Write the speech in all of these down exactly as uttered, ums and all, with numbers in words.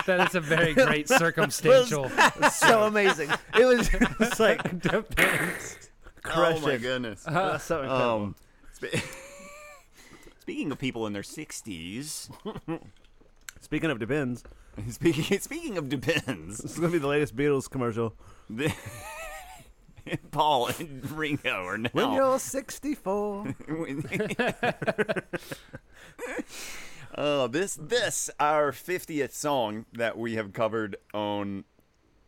that is a very great circumstantial. So amazing. It was just like depends. Crushing. Oh my goodness. Uh-huh. That's so incredible. Um, spe- speaking of people in their sixties. Speaking of depends. Speaking speaking of depends. This is gonna be the latest Beatles commercial. Paul and Ringo are now. When you're sixty-four. uh, this, this, our fiftieth song that we have covered on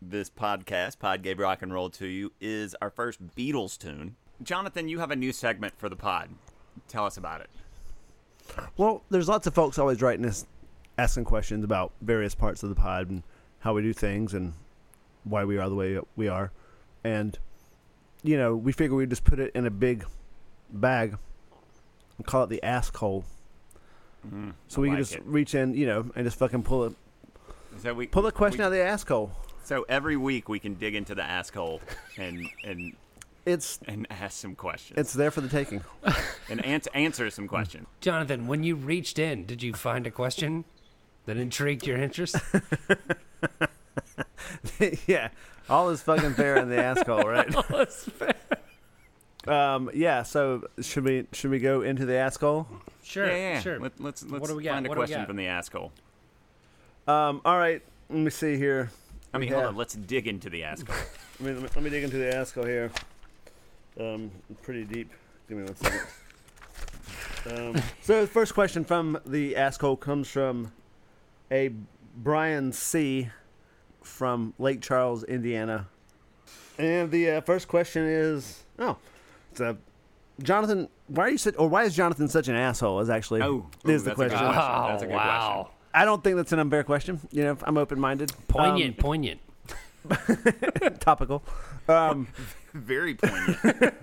this podcast, Pod Gave Rock and Roll to You, is our first Beatles tune. Jonathan, you have a new segment for the pod. Tell us about it. Well, there's lots of folks always writing us, asking questions about various parts of the pod and how we do things and why we are the way we are. And you know, we figure we just put it in a big bag and call it the ask hole. Mm, so we like can just it. reach in, you know, and just fucking pull a so we, pull a question we, out of the ask hole. So every week we can dig into the ask hole and and it's and ask some questions. It's there for the taking. and ans- answer some questions. Jonathan, when you reached in, did you find a question that intrigued your interest? Yeah, all is fucking fair in the asshole, right? All is fair. Um, yeah. So should we should we go into the asshole? Sure, yeah, yeah. sure. Let, let's let's find got? a what question from the asshole. Um. All right. Let me see here. I mean, we hold have... on. Let's dig into the asshole. let, me, let, me, let me dig into the asshole here. Um, pretty deep. Give me one second. um. So the first question from the asshole comes from a Brian C. from Lake Charles, Indiana. And the uh, first question is, oh, it's a, Jonathan, why are you such, or why is Jonathan such an asshole is actually, oh, is ooh, the question. question. Oh, that's a good wow. question. I don't think that's an unfair question. You know, I'm open-minded. Poignant, um, poignant. Topical. Um, Very poignant.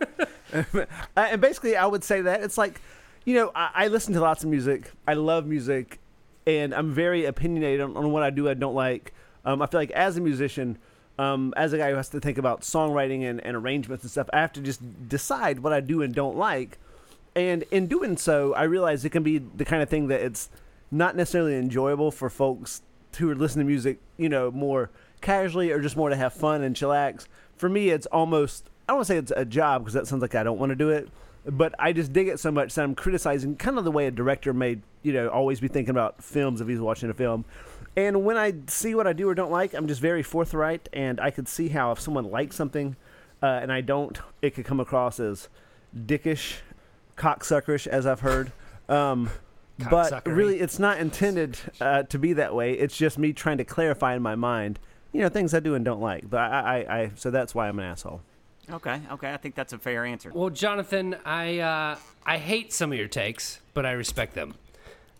And basically, I would say that it's like, you know, I, I listen to lots of music. I love music. And I'm very opinionated on, on what I do, I don't like. Um, I feel like as a musician, um, as a guy who has to think about songwriting and, and arrangements and stuff, I have to just decide what I do and don't like. And in doing so, I realize it can be the kind of thing that it's not necessarily enjoyable for folks who are listening to music, you know, more casually or just more to have fun and chillax. For me, it's almost, I don't want to say it's a job because that sounds like I don't want to do it, but I just dig it so much that I'm criticizing kind of the way a director may, you know, always be thinking about films if he's watching a film. And when I see what I do or don't like, I'm just very forthright, and I could see how if someone likes something uh, and I don't, it could come across as dickish, cocksuckerish, as I've heard. Um, but really, it's not intended uh, to be that way. It's just me trying to clarify in my mind, you know, things I do and don't like. But I, I, I so that's why I'm an asshole. Okay, okay, I think that's a fair answer. Well, Jonathan, I uh, I hate some of your takes, but I respect them,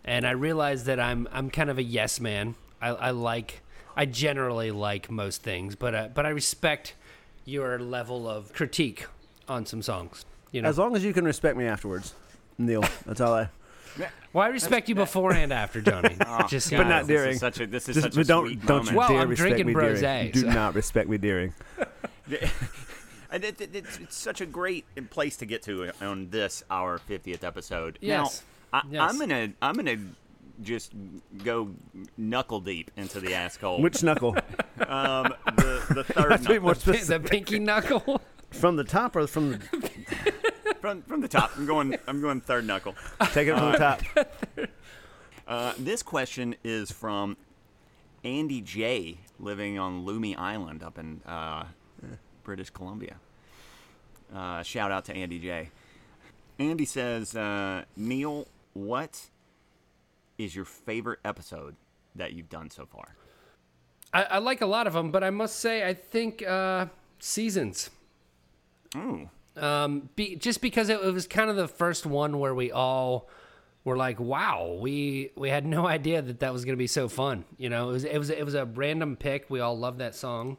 and I realize that I'm I'm kind of a yes man. I, I like, I generally like most things, but uh, but I respect your level of critique on some songs. You know, as long as you can respect me afterwards, Neil. That's all I. Well, I respect that's, you before and after, Johnny. Oh, Just God, but not during. This is such a, this is Just, such a don't, sweet don't moment. Well, dare I'm respect drinking brosé. So. Do not respect me during. It's such a great place to get to on this our fiftieth episode. Yes. Now, I, yes. I'm gonna I'm gonna. Just go knuckle deep into the asshole. Which knuckle? Um, the, the third knuckle. More specific. The pinky knuckle? From the top or from the... from from the top. I'm going I'm going third knuckle. Take it from uh, the top. Uh, this question is from Andy J, living on Lummi Island up in uh, British Columbia. Uh, shout out to Andy J. Andy says, uh, Neil, what is your favorite episode that you've done so far? I, I like a lot of them, but I must say I think uh, Seasons. Oh. Um, be, just because it, it was kind of the first one where we all were like, wow, we we had no idea that that was going to be so fun. You know, it was, it was, it was a random pick. We all loved that song.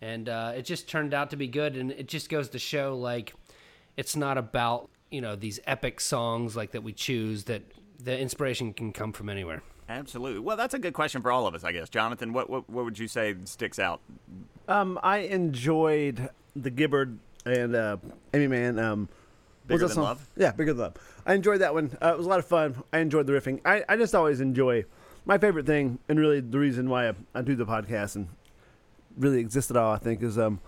And uh, it just turned out to be good. And it just goes to show, like, it's not about, you know, these epic songs like that we choose, that the inspiration can come from anywhere. Absolutely. Well, that's a good question for all of us, I guess. Jonathan, what what, what would you say sticks out? Um, I enjoyed the Gibbard and uh, Amy Mann. Um, Bigger Than Love? Yeah, Bigger Than Love. I enjoyed that one. Uh, it was a lot of fun. I enjoyed the riffing. I, I just always enjoy my favorite thing, and really the reason why I, I do the podcast and really exist at all, I think, is um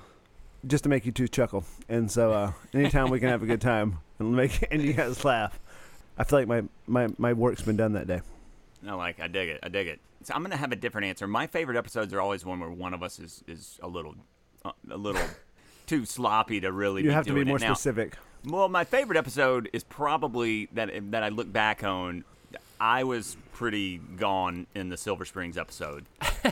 just to make you two chuckle. And so uh, anytime we can have a good time and make and you guys laugh, I feel like my, my, my work's been done that day. No, like, I dig it. I dig it. So I'm going to have a different answer. My favorite episodes are always one where one of us is, is a little uh, a little too sloppy to really you be have to be more now, specific. Well, my favorite episode is probably that that I look back on. I was pretty gone in the Silver Springs episode,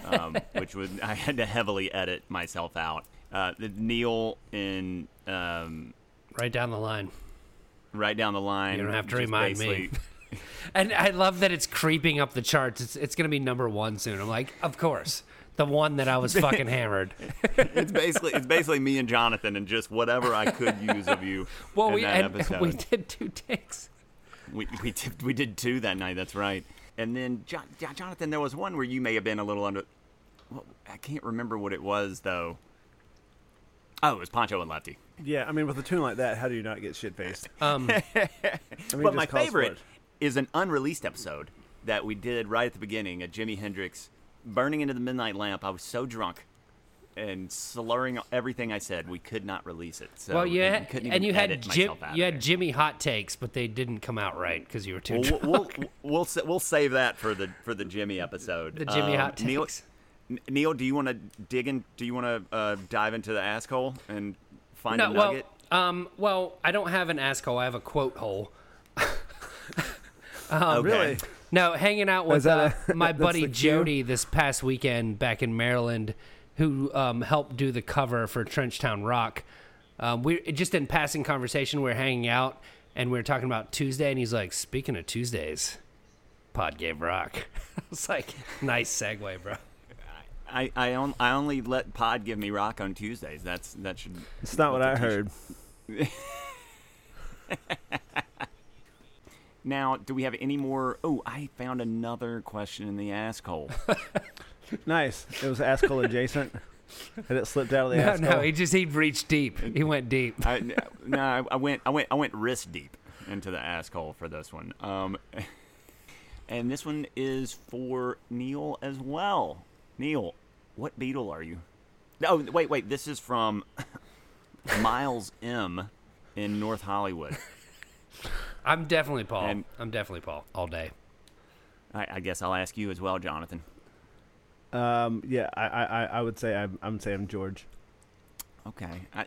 um, which was I had to heavily edit myself out. Uh, the Neil in... Um, right down the line. Right down the line. You don't have to remind me. And I love that it's creeping up the charts. It's it's going to be number one soon. I'm like, of course, the one that I was fucking hammered. It's basically it's basically me and Jonathan and just whatever I could use of you. Well, in we that and, episode. we did two takes. We we did we did two that night. That's right. And then John, Jonathan, there was one where you may have been a little under. Well, I can't remember what it was though. Oh, it was Poncho and Lefty. Yeah, I mean, with a tune like that, how do you not get shit faced? Um, I mean, but my favorite. Is an unreleased episode that we did right at the beginning, a Jimi Hendrix, Burning Into the Midnight Lamp. I was so drunk and slurring everything I said, we could not release it. So well, yeah, we couldn't and even you had Jim, you had Jimmy hot takes, but they didn't come out right because you were too drunk. We'll, we'll, we'll we'll save that for the for the Jimmy episode. The Jimmy um, hot takes. Neil, Neil, do you want to dig in? Do you want to uh, dive into the ask hole and find no, a nugget? Well, um, well, I don't have an ask hole. I have a quote hole. Um, okay. Really? No, hanging out with uh, a, my buddy Jody this past weekend back in Maryland, who um, helped do the cover for Trenchtown Rock. Um, we just in passing conversation, we were hanging out, and we were talking about Tuesday, and he's like, speaking of Tuesdays, Pod Gave Rock. I was like, nice segue, bro. I, I, on, I only let Pod give me rock on Tuesdays. That's that should. It's not what I heard. Now, do we have any more? Oh, I found another question in the ask hole. Nice. It was ask hole adjacent, and it slipped out of the no, ask hole. No, no, he just he reached deep. He went deep. I, no, I went, I went, I went wrist deep into the ask hole for this one. Um, and this one is for Neil as well. Neil, what Beatle are you? Oh, wait, wait. This is from Miles M in North Hollywood. I'm definitely Paul. And I'm definitely Paul all day. I, I guess I'll ask you as well, Jonathan. Um, yeah, I, I, I would say I'm, I'm say I'm George. Okay, I,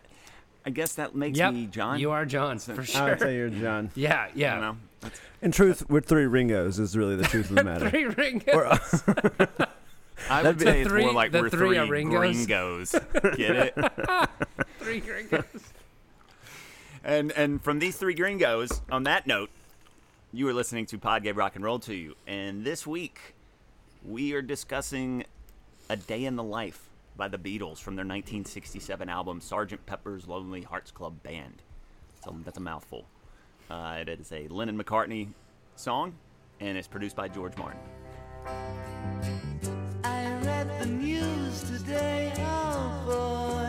I guess that makes yep. me John. You are John for sure. I would say you're John. Yeah, yeah. I don't know. That's, In truth, that's, we're three Ringos is really the truth of the matter. Three Ringos. Or, uh, I would say it's three, more like we're three, three Gringos. Get it? Three Gringos. And and from these three Gringos, on that note, you are listening to Pod Gave Rock and Roll to you. And this week, we are discussing A Day in the Life by the Beatles from their nineteen sixty-seven album, Sergeant Pepper's Lonely Hearts Club Band. So that's a mouthful. Uh, it is a Lennon McCartney song, and it's produced by George Martin. I read the news today, oh boy.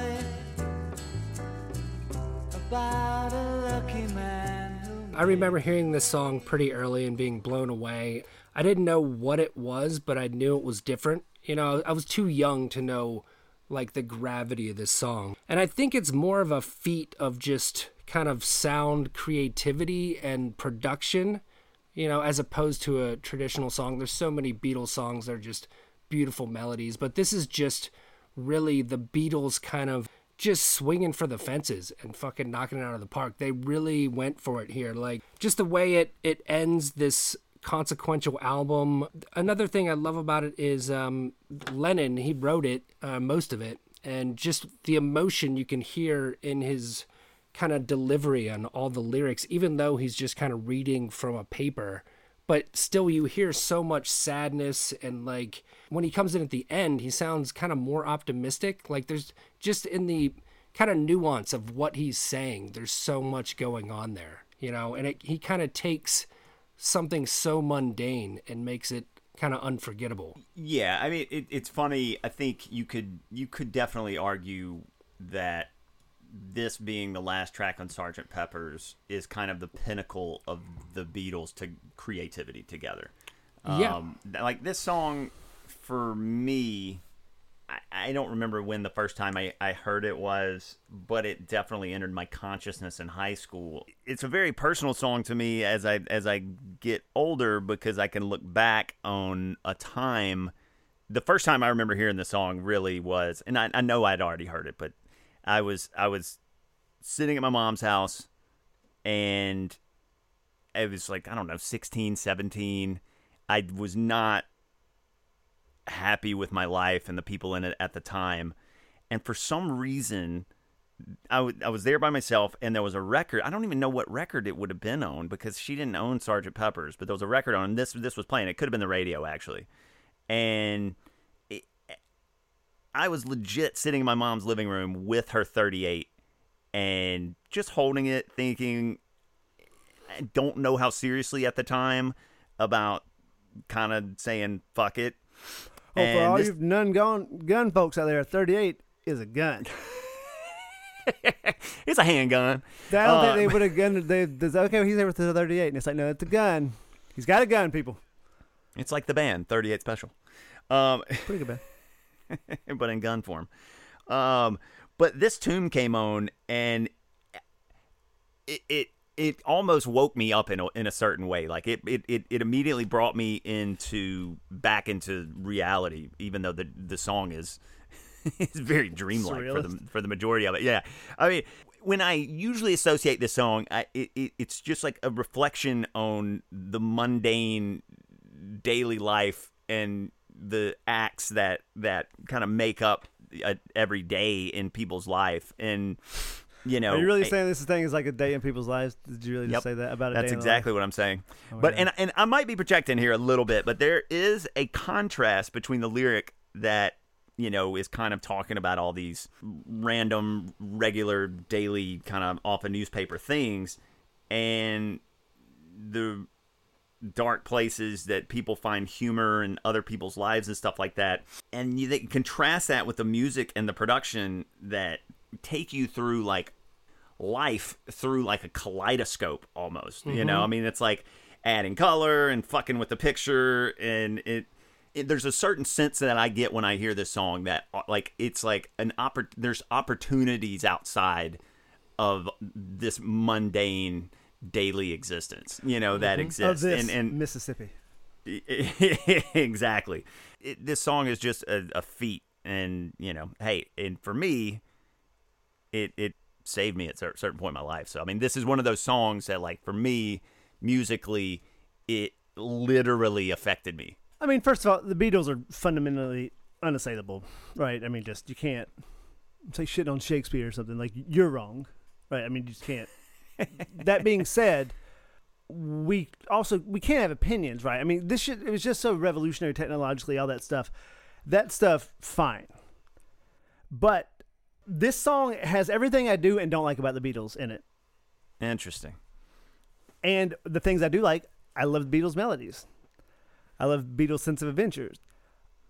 About a lucky man. I remember hearing this song pretty early and being blown away. I didn't know what it was, but I knew it was different. You know, I was too young to know, like, the gravity of this song. And I think it's more of a feat of just kind of sound creativity and production. you know, as opposed to a traditional song. There's so many Beatles songs that are just beautiful melodies, but this is just really the Beatles kind of just swinging for the fences and fucking knocking it out of the park. They really went for it here. Like, just the way it, it ends this consequential album. Another thing I love about it is um, Lennon, he wrote it, uh, most of it, and just the emotion you can hear in his kind of delivery on all the lyrics, even though he's just kind of reading from a paper. But still, you hear so much sadness, and like when he comes in at the end, he sounds kind of more optimistic. Like, there's just in the kind of nuance of what he's saying, there's so much going on there, you know, and it, he kind of takes something so mundane and makes it kind of unforgettable. Yeah, I mean, it, it's funny. I think you could you could definitely argue that this being the last track on Sergeant Pepper's is kind of the pinnacle of the Beatles to creativity together. Yeah. Um, like this song for me, I, I don't remember when the first time I, I heard it was, but it definitely entered my consciousness in high school. It's a very personal song to me as I, as I get older, because I can look back on a time. The first time I remember hearing the song really was, and I, I know I'd already heard it, but I was I was sitting at my mom's house, and it was like, I don't know, sixteen, seventeen. I was not happy with my life and the people in it at the time. And for some reason, I, w- I was there by myself, and there was a record. I don't even know what record it would have been on, because she didn't own Sergeant Pepper's, but there was a record on, and this, this was playing. It could have been the radio, actually. And I was legit sitting in my mom's living room with her thirty-eight and just holding it, thinking, I don't know how seriously at the time, about kind of saying, fuck it. Oh, and for all this, you non-gun gun folks out there, thirty-eight is a gun. It's a handgun. I don't um, think they would have gunned. They, they, okay, he's there with the thirty-eight, and it's like, no, it's a gun. He's got a gun, people. It's like the band, thirty-eight Special. Um, Pretty good band. But in gun form. Um, but this tune came on, and it it, it almost woke me up in a, in a certain way. Like it, it, it, it immediately brought me into back into reality, even though the the song is is very dreamlike for the for the majority of it. Yeah, I mean, when I usually associate this song, I, it, it it's just like a reflection on the mundane daily life and the acts that that kind of make up a, every day in people's life. And you know, are you really I, saying this thing is like a day in people's lives? Did you really yep, just say that about a that's day exactly what I'm saying? Oh, but yeah. and and I might be projecting here a little bit, but there is a contrast between the lyric that, you know, is kind of talking about all these random, regular, daily, kind of off a newspaper things, and the dark places that people find humor in other people's lives and stuff like that. And you they contrast that with the music and the production that take you through like life through like a kaleidoscope almost. Mm-hmm. You know, I mean, it's like adding color and fucking with the picture. And it, it there's a certain sense that I get when I hear this song that like it's like an oppor- there's opportunities outside of this mundane daily existence, you know, that mm-hmm. exists of this and, and Mississippi. Exactly. It, this song is just a, a feat, and you know, hey, and for me, it it saved me at a certain point in my life. So I mean, this is one of those songs that, like, for me, musically, it literally affected me. I mean, first of all, the Beatles are fundamentally unassailable, right? I mean, just you can't say shit on Shakespeare or something. Like, you're wrong, right? I mean, you just can't. That being said, we also we can't have opinions, right? I mean, this shit, it was just so revolutionary technologically, all that stuff. That stuff, fine. But this song has everything I do and don't like about the Beatles in it. Interesting. And the things I do like, I love the Beatles melodies. I love Beatles' sense of adventures.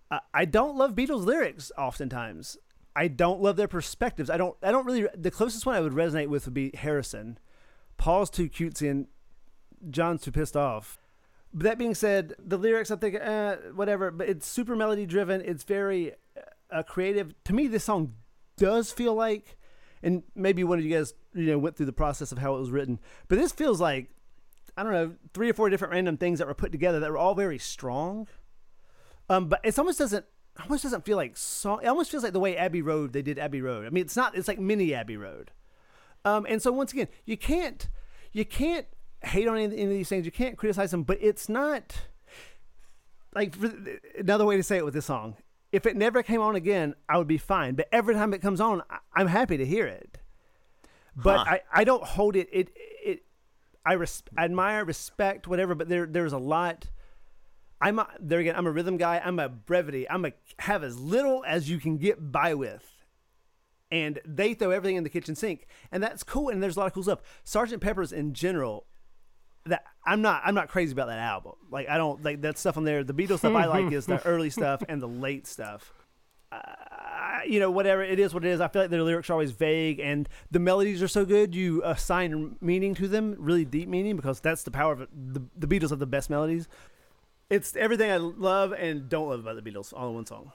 I, I don't love Beatles lyrics oftentimes. I don't love their perspectives. I don't. I don't really. The closest one I would resonate with would be Harrison. Paul's too cutesy and John's too pissed off. But that being said, the lyrics, I think, eh, whatever, but it's super melody driven. It's very uh, creative. To me, this song does feel like, and maybe one of you guys, you know, went through the process of how it was written, but this feels like I don't know, three or four different random things that were put together that were all very strong. Um, but it almost doesn't, almost doesn't feel like song. It almost feels like the way Abbey Road, they did Abbey Road. I mean, it's not, it's like mini Abbey Road. Um, and so once again, you can't, you can't hate on any, any of these things. You can't criticize them, but it's not like, for, another way to say it with this song, if it never came on again, I would be fine. But every time it comes on, I, I'm happy to hear it. But huh. I, I don't hold it. It, it, I res- admire, respect, whatever. But there, there's a lot. I'm a, there again. I'm a rhythm guy. I'm a brevity. I'm a have as little as you can get by with. And they throw everything in the kitchen sink, and that's cool. And there's a lot of cool stuff. Sergeant Pepper's in general. That I'm not. I'm not crazy about that album. Like I don't like that stuff on there. The Beatles stuff I like is the early stuff and the late stuff. Uh, you know, whatever it is, what it is. I feel like their lyrics are always vague, and the melodies are so good. You assign meaning to them, really deep meaning, because that's the power of it. The, the Beatles have the best melodies. It's everything I love and don't love about the Beatles all in one song.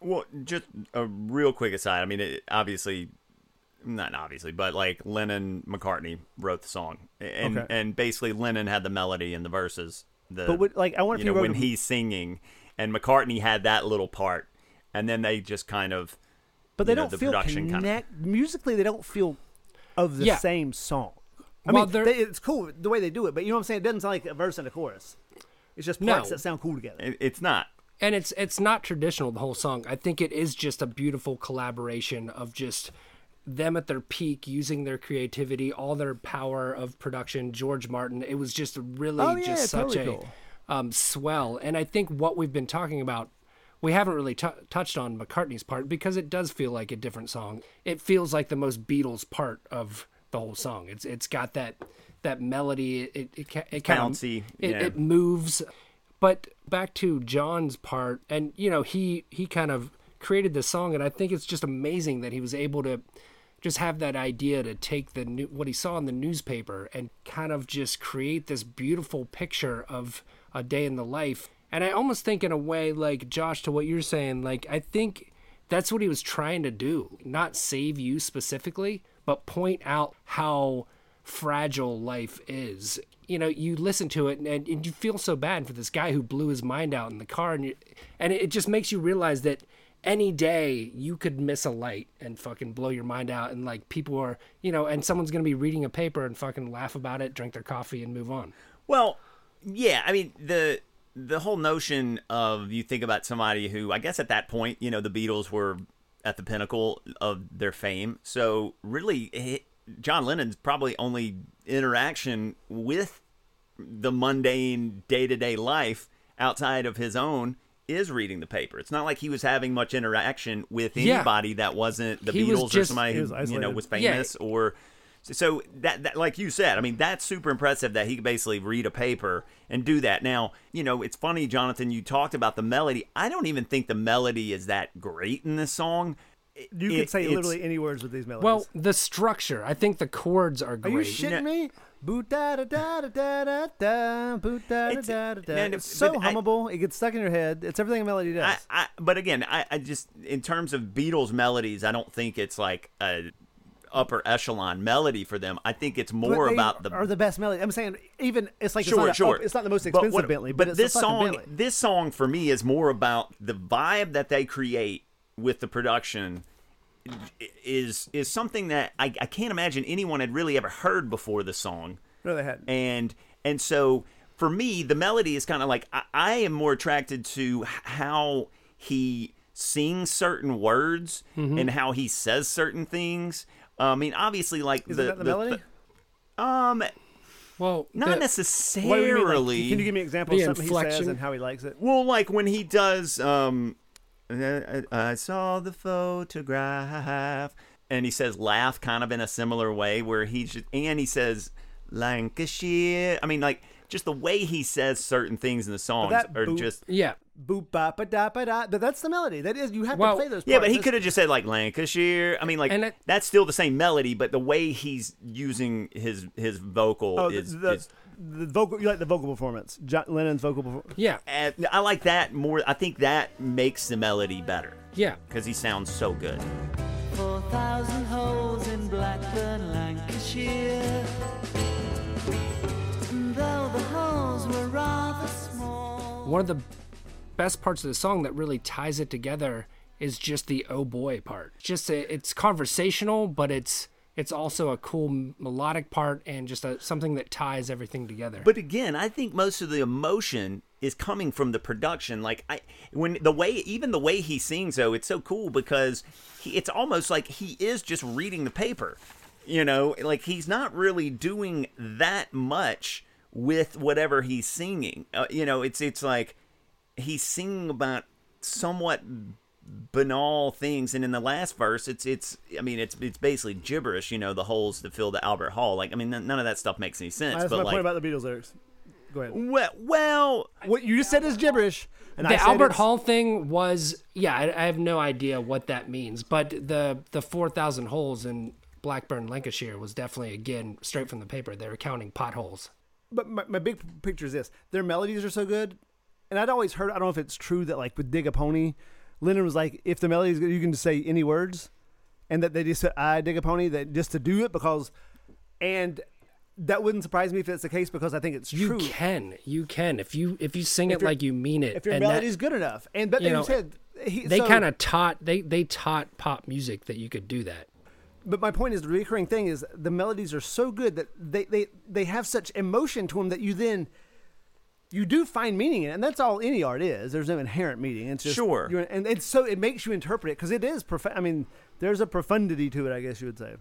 Well, just a real quick aside. I mean, it, obviously, not obviously, but like Lennon McCartney wrote the song, and okay. and basically Lennon had the melody and the verses. The, but what, like, I wonder if you know, when a... he's singing, and McCartney had that little part. And then they just kind of, but they you know, don't the feel production connect kind of... musically. They don't feel of the yeah. same song. I well, mean, they, it's cool the way they do it, but you know what I'm saying. It doesn't sound like a verse and a chorus. It's just parts no. that sound cool together. It, it's not, and it's it's not traditional. The whole song. I think it is just a beautiful collaboration of just them at their peak, using their creativity, all their power of production. George Martin. It was just really oh, yeah, just such totally a cool. um, swell. And I think what we've been talking about. We haven't really t- touched on McCartney's part because it does feel like a different song. It feels like the most Beatles part of the whole song. It's it's got that that melody. It it it, it kind of it, yeah. it moves. But back to John's part, and you know he he kind of created this song, and I think it's just amazing that he was able to just have that idea to take the new, what he saw in the newspaper and kind of just create this beautiful picture of a day in the life. And I almost think in a way, like, Josh, to what you're saying, like, I think that's what he was trying to do. Not save you specifically, but point out how fragile life is. You know, you listen to it, and, and you feel so bad for this guy who blew his mind out in the car. And, you, and it just makes you realize that any day you could miss a light and fucking blow your mind out. And, like, people are, you know, and someone's going to be reading a paper and fucking laugh about it, drink their coffee, and move on. Well, yeah, I mean, the... the whole notion of you think about somebody who, I guess at that point, you know, the Beatles were at the pinnacle of their fame. So really, it, John Lennon's probably only interaction with the mundane day-to-day life outside of his own is reading the paper. It's not like he was having much interaction with anybody yeah. that wasn't the he Beatles was just, or somebody who, you know, was famous yeah. or... So, that, that like you said, I mean, that's super impressive that he could basically read a paper and do that. Now, you know, it's funny, Jonathan, you talked about the melody. I don't even think the melody is that great in this song. You it, could say literally any words with these melodies. Well, the structure. I think the chords are great. Are you shitting no. me? Boo-da-da-da-da-da-da-da, boo-da-da-da-da-da. No, no, it's so hummable. I, it gets stuck in your head. It's everything a melody does. I, I, but again, I, I just, in terms of Beatles melodies, I don't think it's like a... upper echelon melody for them. I think it's more about the are the best melody. I'm saying even it's like sure, it's, not sure. up, it's not the most expensive but what, Bentley, but, but it's this song Bentley. This song for me is more about the vibe that they create with the production is is something that I, I can't imagine anyone had really ever heard before the song. No, they hadn't. And and so for me, the melody is kind of like I, I am more attracted to how he sings certain words mm-hmm. and how he says certain things. I mean, obviously, like is the, that the, the melody. The, um, well, not the, necessarily. What do you mean, like, can you give me an example of something inflection. He says and how he likes it? Well, like when he does, um, I saw the photograph, and he says "laugh" kind of in a similar way, where he just, and he says Lancashire. I mean, like just the way he says certain things in the songs are boop, just yeah. Boop, ba, ba, da, ba, da. But that's the melody. That is, you have well, to play those parts. Yeah, but he could have just said, like, Lancashire. I mean, like, it, that's still the same melody, but the way he's using his his vocal oh, is, the, is... the vocal. You like the vocal performance. John Lennon's vocal performance. Yeah. And I like that more. I think that makes the melody better. Yeah. Because he sounds so good. four thousand holes in Blackburn, Lancashire. And one of the best parts of the song that really ties it together is just the oh boy part. Just a, it's conversational, but it's it's also a cool melodic part and just a, something that ties everything together. But again, I think most of the emotion is coming from the production. Like I, when the way, even the way he sings though, it's so cool because he, it's almost like he is just reading the paper, you know, like he's not really doing that much with whatever he's singing. Uh, you know, it's, it's like he's singing about somewhat banal things, and in the last verse it's it's I mean it's it's basically gibberish, you know, the holes to fill the Albert Hall. Like I mean none of that stuff makes any sense. That's but my like, point about the Beatles lyrics. Go ahead. Well, well what you just said is gibberish. And the I Albert Hall thing was yeah, I, I have no idea what that means, but the the four thousand holes in Blackburn, Lancashire was definitely again straight from the paper. They were counting potholes. But my, my big picture is this. Their melodies are so good, and I'd always heard, I don't know if it's true that like with Dig a Pony, Lennon was like, if the melody is good, you can just say any words, and that they just said, I dig a pony, that just to do it because, and that wouldn't surprise me if that's the case because I think it's true. You can, you can, if you if you sing if it like you mean it, if your melody is good enough, and but they know, said he, they so, kind of taught they they taught pop music that you could do that. But my point is the recurring thing is the melodies are so good that they they they have such emotion to them that you then. You do find meaning in it, and that's all any art is. There's no inherent meaning. It's just sure, you're, and it's so it makes you interpret it because it is profound. I mean, there's a profundity to it, I guess you would say.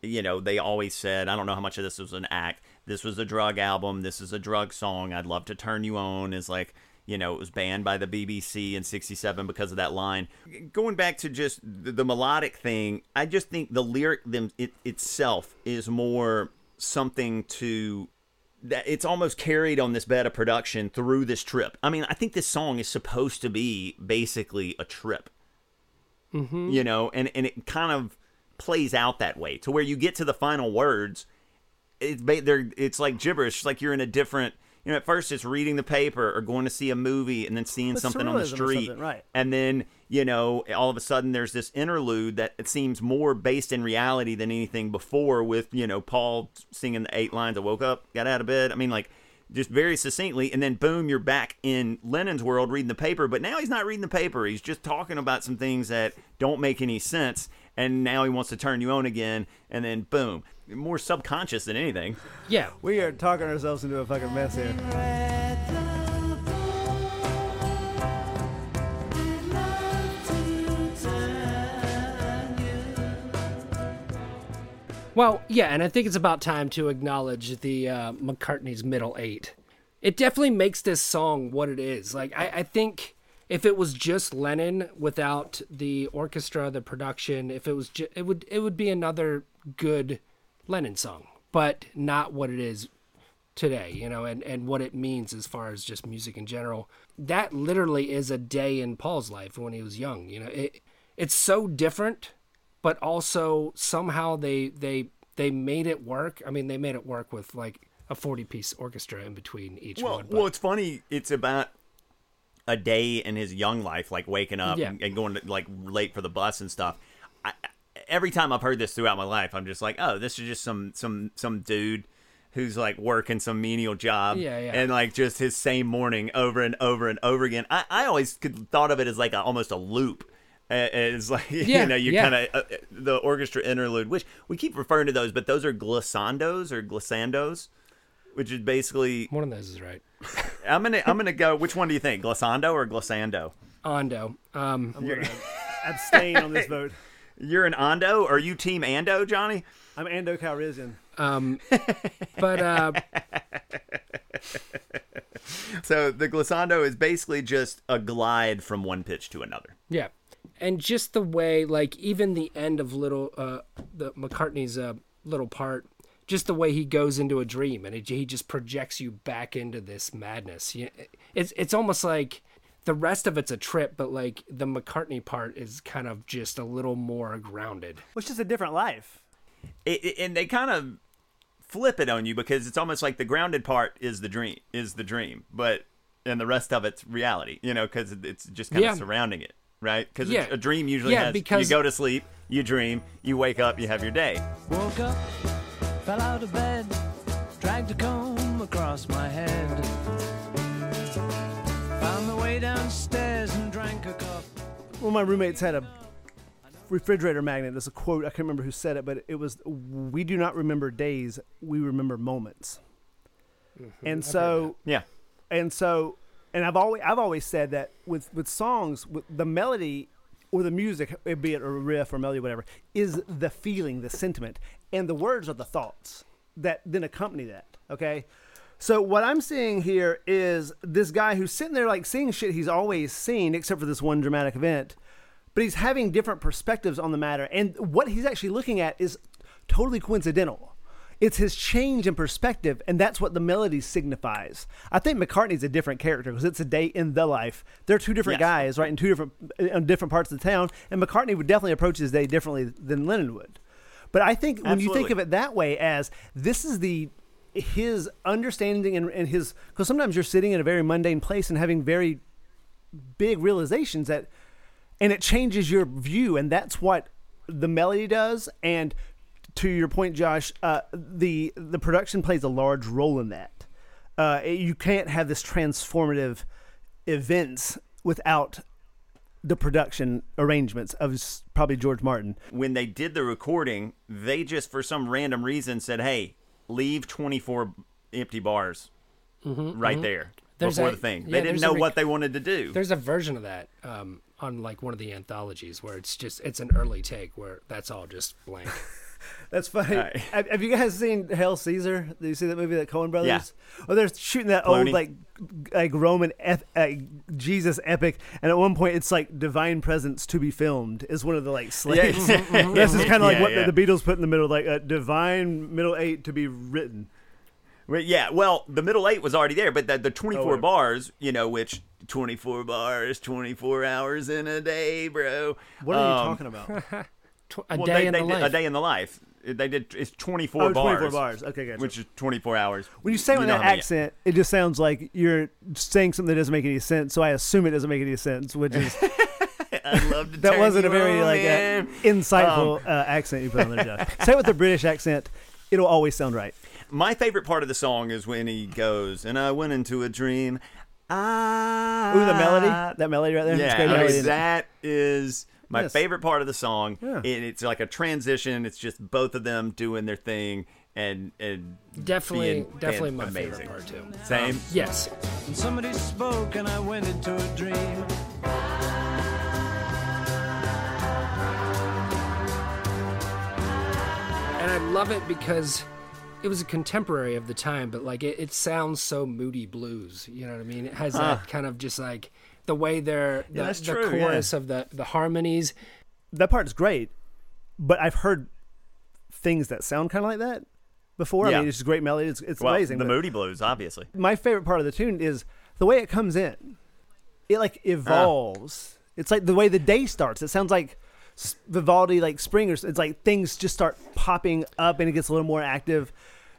You know, they always said, I don't know how much of this was an act. This was a drug album. This is a drug song. I'd love to turn you on. Is like, you know, it was banned by the B B C in sixty-seven because of that line. Going back to just the, the melodic thing, I just think the lyric them it, itself is more something to. That it's almost carried on this bed of production through this trip. I mean, I think this song is supposed to be basically a trip, mm-hmm. you know, and, and it kind of plays out that way to where you get to the final words. It's they're it's like gibberish. It's like you're in a different, you know, at first it's reading the paper or going to see a movie and then seeing but something on the street. Right. And then, you know, all of a sudden there's this interlude that it seems more based in reality than anything before with, you know, Paul singing the eight lines, I woke up, got out of bed. I mean, like just very succinctly. And then boom, you're back in Lennon's world reading the paper. But now he's not reading the paper. He's just talking about some things that don't make any sense. And now he wants to turn you on again. And then boom, more subconscious than anything. Yeah. We are talking ourselves into a fucking mess here. Well, yeah, and I think it's about time to acknowledge the uh, McCartney's middle eight. It definitely makes this song what it is. Like, I, I think if it was just Lennon without the orchestra, the production, if it was, ju- it would it would be another good Lennon song, but not what it is today, you know, and, and what it means as far as just music in general. That literally is a day in Paul's life when he was young. You know, it it's so different. But also somehow they they they made it work. I mean, they made it work with like a forty-piece orchestra in between each well, one. But... Well, it's funny. It's about a day in his young life, like waking up yeah. and going to, like late for the bus and stuff. I, every time I've heard this throughout my life, I'm just like, oh, this is just some some some dude who's like working some menial job yeah, yeah. and like just his same morning over and over and over again. I, I always could thought of it as like a, almost a loop. It's like, yeah, you know, you yeah. kind of, uh, the orchestra interlude, which we keep referring to those, but those are glissandos or glissandos, which is basically... One of those is right. I'm going to I'm gonna go, which one do you think, glissando or glissando? Ondo. Um, I'm going to abstain on this vote. You're an Ondo? Are you team Ando, Johnny? I'm Ando Calrissian. Um, but... Uh... So the glissando is basically just a glide from one pitch to another. Yeah. And just the way, like, even the end of little uh, the McCartney's uh, little part, just the way he goes into a dream and it, he just projects you back into this madness. You, it's it's almost like the rest of it's a trip, but, like, the McCartney part is kind of just a little more grounded. Which is a different life. It, it, and they kind of flip it on you because it's almost like the grounded part is the dream, is the dream, but and the rest of it's reality, you know, because it's just kind yeah. of surrounding it. Right? Because yeah. a dream usually yeah, has, because... you go to sleep, you dream, you wake up, you have your day. Woke up, fell out of bed, dragged a comb across my head. Found way downstairs and drank a cup. Well, my roommates had a refrigerator magnet. It's a quote. I can't remember who said it, but it was, "We do not remember days, we remember moments." Mm-hmm. And so, yeah. And so, and I've always I've always said that with with songs, with the melody or the music, be it a riff or melody, or whatever, is the feeling, the sentiment, and the words are the thoughts that then accompany that. Okay, so what I'm seeing here is this guy who's sitting there like seeing shit he's always seen, except for this one dramatic event, but he's having different perspectives on the matter, and what he's actually looking at is totally coincidental. It's his change in perspective, and that's what the melody signifies. I think McCartney's a different character because it's a day in the life. They're two different yes. guys, right, in two different in different parts of the town, and McCartney would definitely approach his day differently than Lennon would. But I think Absolutely. When you think of it that way, as this is the his understanding and, and his, because sometimes you're sitting in a very mundane place and having very big realizations that, and it changes your view, and that's what the melody does. And to your point, Josh, uh, the the production plays a large role in that. Uh, you can't have this transformative events without the production arrangements of probably George Martin. When they did the recording, they just for some random reason said, "Hey, leave twenty-four empty bars mm-hmm, right mm-hmm. there there's before a, the thing." They yeah, didn't know rec- what they wanted to do. There's a version of that. Um, on like one of the anthologies where it's just, it's an early take where that's all just blank. That's funny. Right. Have you guys seen Hail Caesar? Did you see that movie, that Coen Brothers? Yeah. Oh, they're shooting that Clooney. Old like like Roman ep- like Jesus epic, and at one point it's like divine presence to be filmed is one of the like slaves. Yeah. Mm-hmm. This is kind of like yeah, what yeah. the Beatles put in the middle, like a divine middle eight to be written. Well, yeah, well, the middle eight was already there, but the, the twenty-four oh, bars, you know, which twenty-four bars, twenty-four hours in a day, bro. What are um, you talking about? A well, day they, in they the did, life. A day in the life. They did it's twenty-four oh, bars. twenty-four bars. Okay, gotcha. Which is twenty-four hours. When you say with that accent, it just sounds like you're saying something that doesn't make any sense. So I assume it doesn't make any sense, which is I love to that wasn't a very on, like uh, insightful um, uh, accent you put on there, Josh. Say it with a British accent, it'll always sound right. My favorite part of the song is when he goes, "And I went into a dream." Ah, ooh, the melody, that melody right there. Yeah, I mean, that is. My yes. favorite part of the song, yeah. it, it's like a transition. It's just both of them doing their thing, and and definitely, being, definitely being my amazing. Favorite part too. Same, um, yes. And somebody spoke, and I went into a dream. And I love it because it was a contemporary of the time, but like it, it sounds so Moody Blues. You know what I mean? It has huh. that kind of just like. The way they're the, yeah, true, the chorus yeah. of the, the harmonies. That part's great, but I've heard things that sound kind of like that before. Yeah. I mean, it's a great melody. It's, it's well, amazing. The Moody Blues, obviously. My favorite part of the tune is the way it comes in. It like evolves. Uh. It's like the way the day starts. It sounds like Vivaldi, like spring. Or, it's like things just start popping up and it gets a little more active.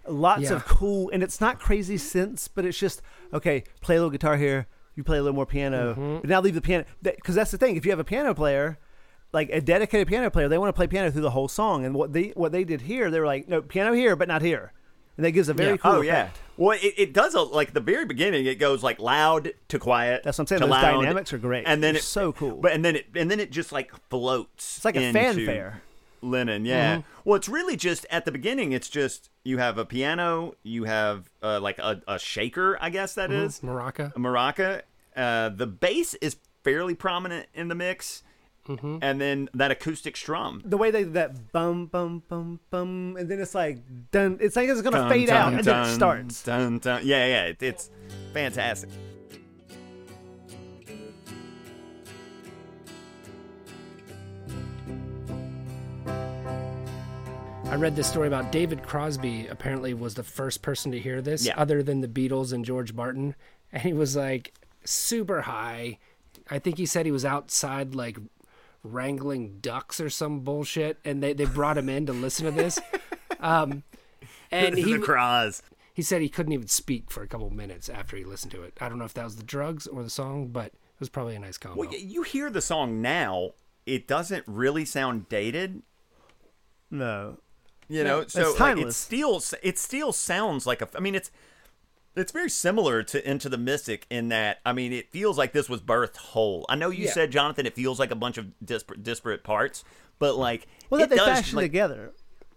Lots yeah. of cool, and it's not crazy synths, but it's just, okay, play a little guitar here. You play a little more piano, mm-hmm. but now leave the piano. Because that, that's the thing. If you have a piano player, like a dedicated piano player, they want to play piano through the whole song. And what they what they did here, they were like, no, piano here, but not here. And that gives a very yeah. cool Oh, effect. Yeah. Well, it, it does, a, like, the very beginning, it goes, like, loud to quiet. That's what I'm saying. Those loud. Dynamics are great. And then it's so cool. But and then, it, and then it just, like, floats. It's like a fanfare. Lennon, yeah. Mm-hmm. Well, it's really just, at the beginning, it's just, you have a piano, you have uh, like a, a shaker, I guess that mm-hmm. is. Maraca. A maraca. Uh, the bass is fairly prominent in the mix. Mm-hmm. And then that acoustic strum. The way they, that bum, bum, bum, bum, and then it's like, dun, it's like it's going to fade dun, out, dun, and then it starts. Dun, dun. Yeah, yeah, it, it's fantastic. I read this story about David Crosby apparently was the first person to hear this yeah. other than the Beatles and George Martin. And he was like super high. I think he said he was outside like wrangling ducks or some bullshit. And they, they brought him in to listen to this. Um, and he, Cros. He said he couldn't even speak for a couple minutes after he listened to it. I don't know if that was the drugs or the song, but it was probably a nice combo. Well, you hear the song now. It doesn't really sound dated. No. You know, yeah, so it's, like, it still it still sounds like a. I mean, it's It's very similar to Into the Mystic in that, I mean, it feels like this was birthed whole. I know you yeah. said, Jonathan, it feels like a bunch of disparate, disparate parts, but like... Well, that they does, fashion like, together.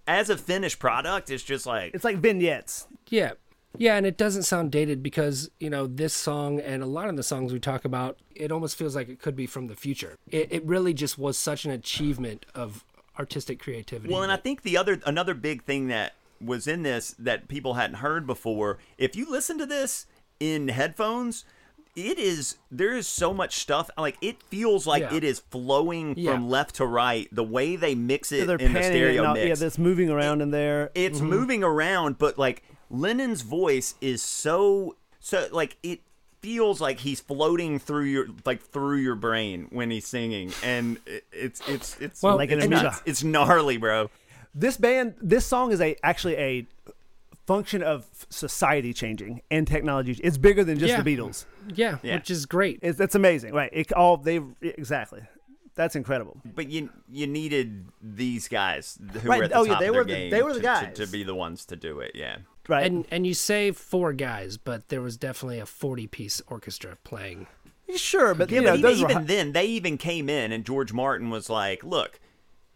As a finished product, it's just like... It's like vignettes. Yeah. Yeah, and it doesn't sound dated because, you know, this song and a lot of the songs we talk about, it almost feels like it could be from the future. It, it really just was such an achievement of artistic creativity. Well, and I think the other another big thing that... was in this that people hadn't heard before. If you listen to this in headphones, it is there is so much stuff. Like it feels like yeah. it is flowing yeah. from left to right. The way they mix it so in the stereo out, mix, yeah, that's moving around it, in there. It's mm-hmm. moving around, but like Lennon's voice is so so like it feels like he's floating through your like through your brain when he's singing, and it, it's it's it's well, like an it's, nuts. It's gnarly, bro. This band, this song is a actually a function of society changing and technology. It's bigger than just yeah. the Beatles. Yeah, yeah, which is great. It's, that's amazing, right? It all they exactly. That's incredible. But you you needed these guys who right. were at the oh, top yeah, they of their were game the, they were the to, guys. To, to be the ones to do it. Yeah, right. And and you say four guys, but there was definitely a forty-piece orchestra playing. Sure, but you yeah, know but those even, were even then they even came in and George Martin was like, look.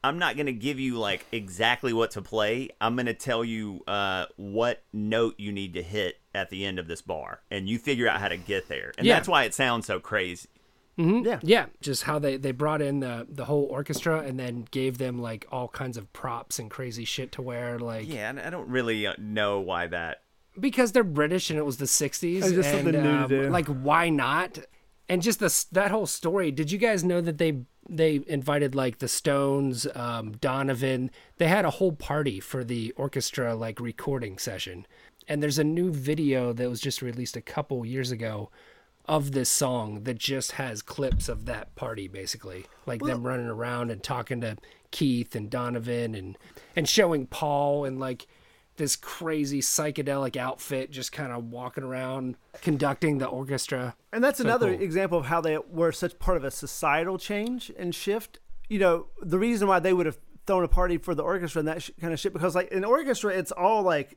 I'm not going to give you, like, exactly what to play. I'm going to tell you uh, what note you need to hit at the end of this bar, and you figure out how to get there. And yeah. that's why it sounds so crazy. Mm-hmm. Yeah. Yeah, just how they, they brought in the, the whole orchestra and then gave them, like, all kinds of props and crazy shit to wear. Like, yeah, I don't really know why that. Because they're British and it was the sixties. It was just and, something new um, to do. Like, why not? And just the, that whole story. Did you guys know that they... They invited like the Stones, um, Donovan. They had a whole party for the orchestra like recording session. And there's a new video that was just released a couple years ago of this song that just has clips of that party basically. Like well, them running around and talking to Keith and Donovan and, and showing Paul and like this crazy psychedelic outfit just kind of walking around conducting the orchestra. And that's so another cool. example of how they were such part of a societal change and shift. You know, the reason why they would have thrown a party for the orchestra and that sh- kind of shit, because like in orchestra, it's all like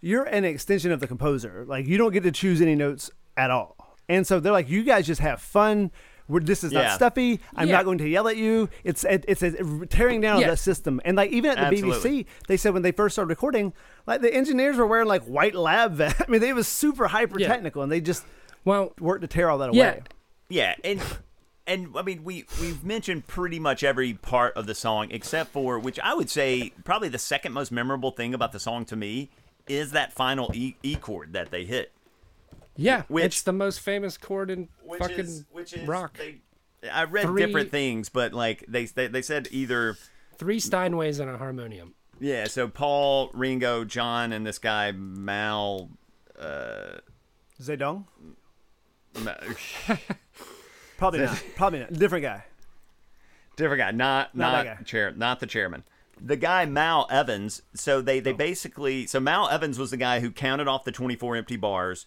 you're an extension of the composer. Like you don't get to choose any notes at all. And so they're like, you guys just have fun. We're, this is yeah. not stuffy. I'm yeah. not going to yell at you. It's it's a tearing down yeah. of the system. And like even at the Absolutely. B B C, they said when they first started recording, like the engineers were wearing like white lab vests. I mean, they was super hyper technical, yeah. and they just well worked to tear all that yeah. away. Yeah, and and I mean we we've mentioned pretty much every part of the song except for which I would say probably the second most memorable thing about the song to me is that final E, e chord that they hit. Yeah, which, it's the most famous chord in which fucking is, which is, rock. They, I read three, different things, but like they, they they said either three Steinways and a harmonium. Yeah, so Paul, Ringo, John, and this guy Mal uh, Zedong. Ma- probably not. Probably not. Different guy. Different guy. Not not, not guy. chair. Not the chairman. The guy Mal Evans. So they they oh. basically so Mal Evans was the guy who counted off the twenty-four empty bars.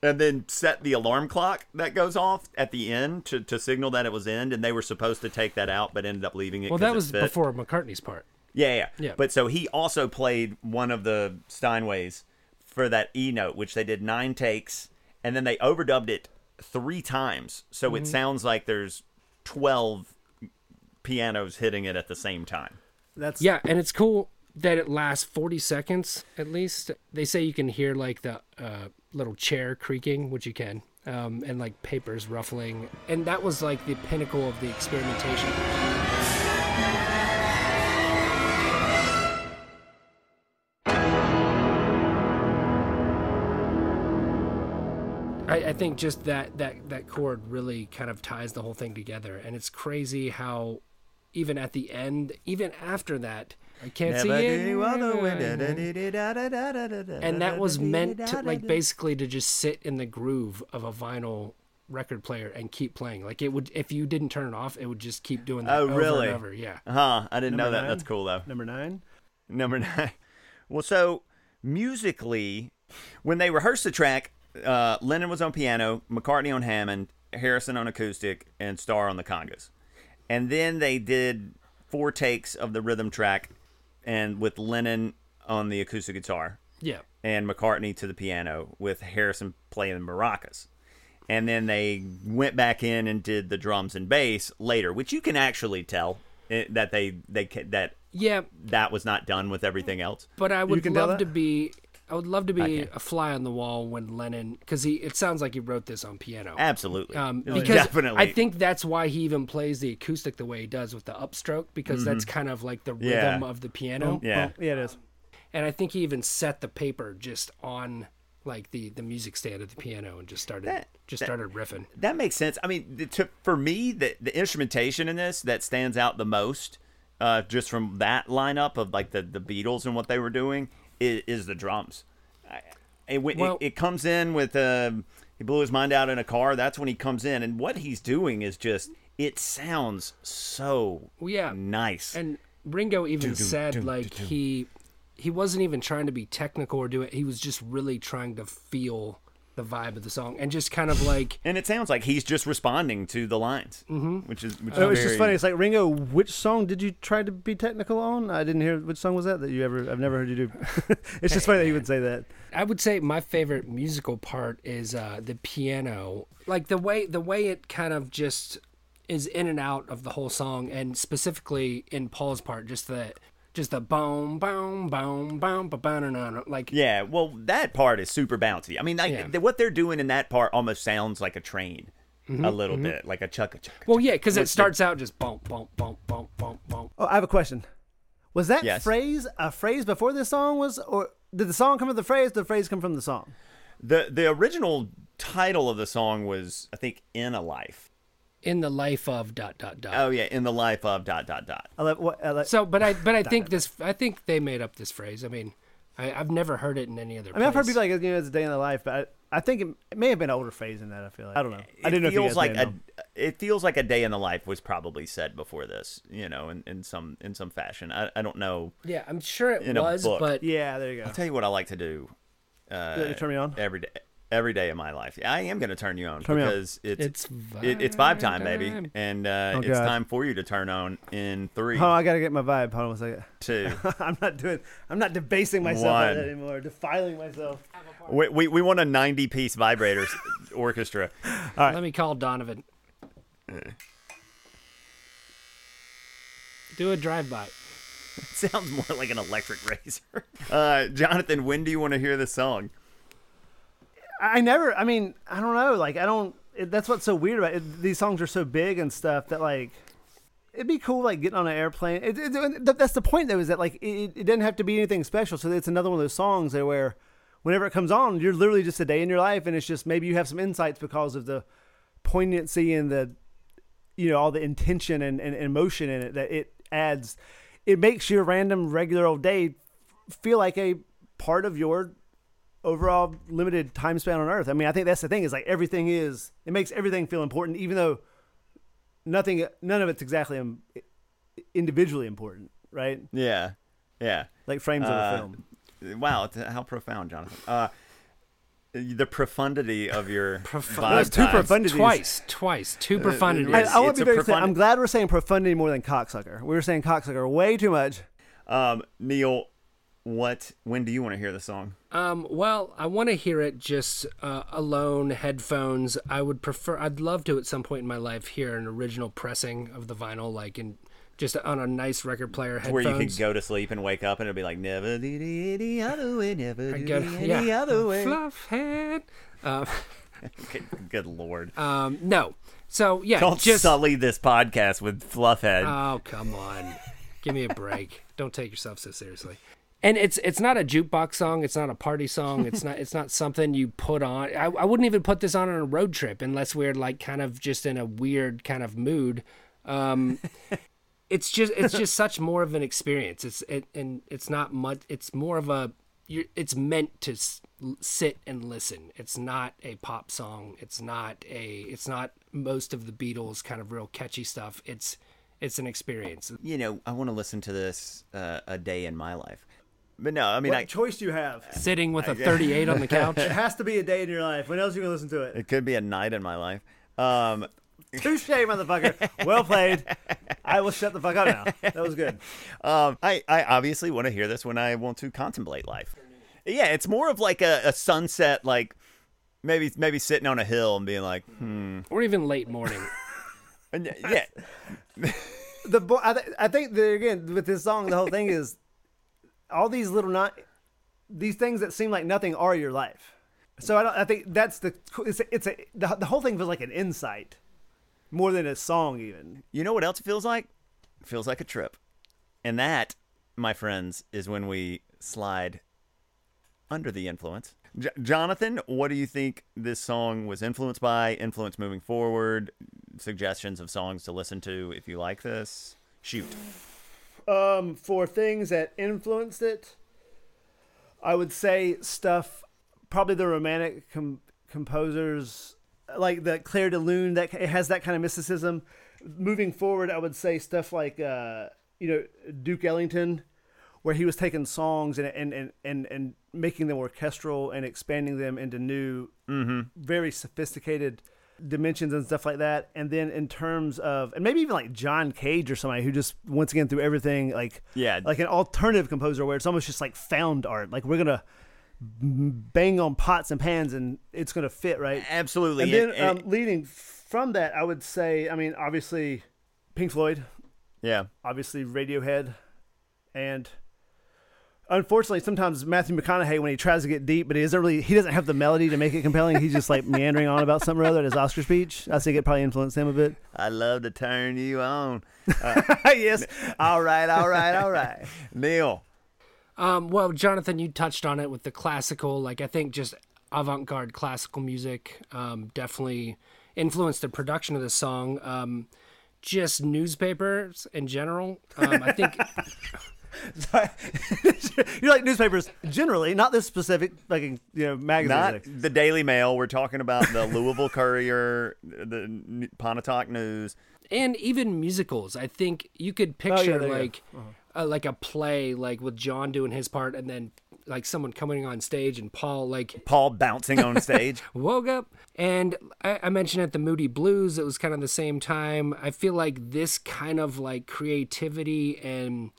And then set the alarm clock that goes off at the end to, to signal that it was end, and they were supposed to take that out, but ended up leaving it. Well, that was before McCartney's part. Yeah, yeah, yeah. But so he also played one of the Steinways for that E note, which they did nine takes, and then they overdubbed it three times, so mm-hmm. it sounds like there's twelve pianos hitting it at the same time. That's yeah, and it's cool that it lasts forty seconds at least. They say you can hear like the. Uh, little chair creaking, which you can, um, and like papers ruffling. And that was like the pinnacle of the experimentation. I, I think just that, that, that chord really kind of ties the whole thing together. And it's crazy how even at the end, even after that, I can't Never see you. And that was meant to, like, basically to just sit in the groove of a vinyl record player and keep playing. Like, it would, if you didn't turn it off, it would just keep doing that. Oh, over really? And over. Yeah. Huh. I didn't Number know that. Nine. That's cool, though. Number nine. Number nine. Well, so musically, when they rehearsed the track, uh, Lennon was on piano, McCartney on Hammond, Harrison on acoustic, and Starr on the congas. And then they did four takes of the rhythm track. And with Lennon on the acoustic guitar. Yeah. And McCartney to the piano with Harrison playing the maracas. And then they went back in and did the drums and bass later, which you can actually tell that they they that yeah that was not done with everything else. But I would love to be I would love to be a fly on the wall when Lennon, because he it sounds like he wrote this on piano. Absolutely, um, because definitely. I think that's why he even plays the acoustic the way he does with the upstroke, because mm-hmm. that's kind of like the rhythm yeah. of the piano. Yeah, yeah, it is. And I think he even set the paper just on. Like the, the music stand at the piano, and just started that, just that, started riffing. That makes sense. I mean, the, to, for me, the the instrumentation in this that stands out the most, uh, just from that lineup of like the, the Beatles and what they were doing, is, is the drums. It, it, well, it, it comes in with uh, he blew his mind out in a car. That's when he comes in, and what he's doing is just it sounds so yeah. nice. And Ringo even do-do, said do-do, like do-do. he. He wasn't even trying to be technical or do it. He was just really trying to feel the vibe of the song and just kind of like. And it sounds like he's just responding to the lines, mm-hmm. which is. Which oh, is it's very... just funny. It's like, Ringo, which song did you try to be technical on? I didn't hear which song was that that you ever. I've never heard you do. It's just funny that you would say that. I would say my favorite musical part is uh, the piano, like the way the way it kind of just is in and out of the whole song, and specifically in Paul's part, just that. Just the boom, boom, boom, boom, ba-ba-na-na, like yeah. Well, that part is super bouncy. I mean, like yeah. th- what they're doing in that part almost sounds like a train, mm-hmm, a little mm-hmm. bit, like a chugga chugga. Well, yeah, because it starts the... out just boom, boom, boom, boom, boom, boom. Oh, I have a question. Was that yes. phrase a phrase before this song was, or did the song come from the phrase? Or did the phrase come from the song? The the original title of the song was, I think, "In a Life." In the life of dot dot dot. Oh yeah, in the life of dot dot dot. I love, what, I love, so, but I but I think this. I think they made up this phrase. I mean, I, I've never heard it in any other. I mean, place. I've heard people like, you know, it's a day in the life, but I, I think it, it may have been an older phrase than that. I feel like I don't know. It I didn't feels know. If like a, know. It feels like a day in the life was probably said before this, you know, in, in some in some fashion. I I don't know. Yeah, I'm sure it was, but yeah, there you go. I'll tell you what I like to do. Uh, you turn me on every day. Every day of my life. I am going to turn you on turn because on. it's it's vibe, it, it's vibe time, baby. And uh, oh, it's time for you to turn on in three. Oh, I got to get my vibe. Hold on a second. Two. I'm not doing, I'm not debasing myself like that anymore, defiling myself. We, we, we want a ninety-piece vibrator orchestra. All right. Let me call Donovan. Do a drive-by. It sounds more like an electric razor. Uh, Jonathan, when do you want to hear the song? I never, I mean, I don't know. Like, I don't, it, that's what's so weird about it. These songs are so big and stuff that, like, it'd be cool, like, getting on an airplane. It, it, it, that's the point, though, is that, like, it, it doesn't have to be anything special. So it's another one of those songs that where whenever it comes on, you're literally just a day in your life, and it's just maybe you have some insights because of the poignancy and the, you know, all the intention and, and, and emotion in it that it adds. It makes your random, regular old day feel like a part of your overall limited time span on earth. I mean, I think that's the thing, is like everything is, it makes everything feel important, even though nothing, none of it's exactly individually important, right? Yeah. Yeah. Like frames uh, of a film. Wow. How profound, Jonathan. Uh, the profundity of your Prof- two profundities. Twice, twice, two profundities. Uh, I, I want to be very profund- I'm glad we're saying profundity more than cocksucker. We were saying cocksucker way too much. Um, Neil, What? When do you want to hear the song? Um, well, I want to hear it just uh, alone, headphones. I would prefer. I'd love to at some point in my life hear an original pressing of the vinyl, like in just on a nice record player headphones. Where you could go to sleep and wake up and it'd be like never do the any other way, never do the any other way. Fluff head. Uh, good, good lord. Um, no. So yeah, don't just sully this podcast with fluff head. Oh come on, give me a break. Don't take yourself so seriously. And it's it's not a jukebox song. It's not a party song. It's not it's not something you put on. I, I wouldn't even put this on on a road trip unless we're like kind of just in a weird kind of mood. Um, it's just it's just such more of an experience. It's it, and it's not much. It's more of a. You're, it's meant to s- sit and listen. It's not a pop song. It's not a. It's not most of the Beatles kind of real catchy stuff. It's it's an experience. You know, I want to listen to this uh, a day in my life. But no, I mean, what I, choice do you have? Sitting with a thirty-eight on the couch. It has to be a day in your life. When else are you gonna listen to it? It could be a night in my life. Um, Touche, motherfucker. Well played. I will shut the fuck up now. That was good. Um, I I obviously want to hear this when I want to contemplate life. Yeah, it's more of like a, a sunset, like maybe maybe sitting on a hill and being like, hmm. Or even late morning. And, yeah. the bo- I, th- I think that, again, with this song, the whole thing is all these little, not these things that seem like nothing are your life. So I don't, I think that's the, it's a, it's a the, the whole thing feels like an insight more than a song even. You know what else it feels like? It feels like a trip. And that, my friends, is when we slide under the influence. J- Jonathan, what do you think this song was influenced by? Influence moving forward? Suggestions of songs to listen to if you like this? Shoot. Um, for things that influenced it, I would say stuff... Probably the romantic com- composers, like the Claire de Lune, that it has that kind of mysticism. Moving forward, I would say stuff like uh, you know Duke Ellington, where he was taking songs and and and and, and making them orchestral and expanding them into new, mm-hmm. very sophisticated dimensions and stuff like that. And then in terms of, and maybe even like John Cage or somebody who just once again threw everything, like yeah, like an alternative composer where it's almost just like found art. Like we're gonna bang on pots and pans and it's going to fit, right? Absolutely. And then it, it, um, leading from that, I would say, I mean, obviously Pink Floyd. Yeah. Obviously Radiohead. And unfortunately, sometimes Matthew McConaughey, when he tries to get deep, but he doesn't really, he doesn't have the melody to make it compelling. He's just like meandering on about something or other at his Oscar speech. I think it probably influenced him a bit. I love to turn you on. Uh, yes. All right. All right. All right. Neil. Um, well, Jonathan, you touched on it with the classical, like I think just avant-garde classical music um, definitely influenced the production of the song. Um, just newspapers in general. Um, I think you're like newspapers generally, not this specific, like you know, magazine. Not the Daily Mail. We're talking about the Louisville Courier, the Pontotoc News, and even musicals. I think you could picture oh, yeah, like. Uh, like a play, like with John doing his part and then like someone coming on stage and Paul like Paul bouncing on stage woke up. And I, I mentioned at the Moody Blues, it was kind of the same time. I feel like this kind of like creativity and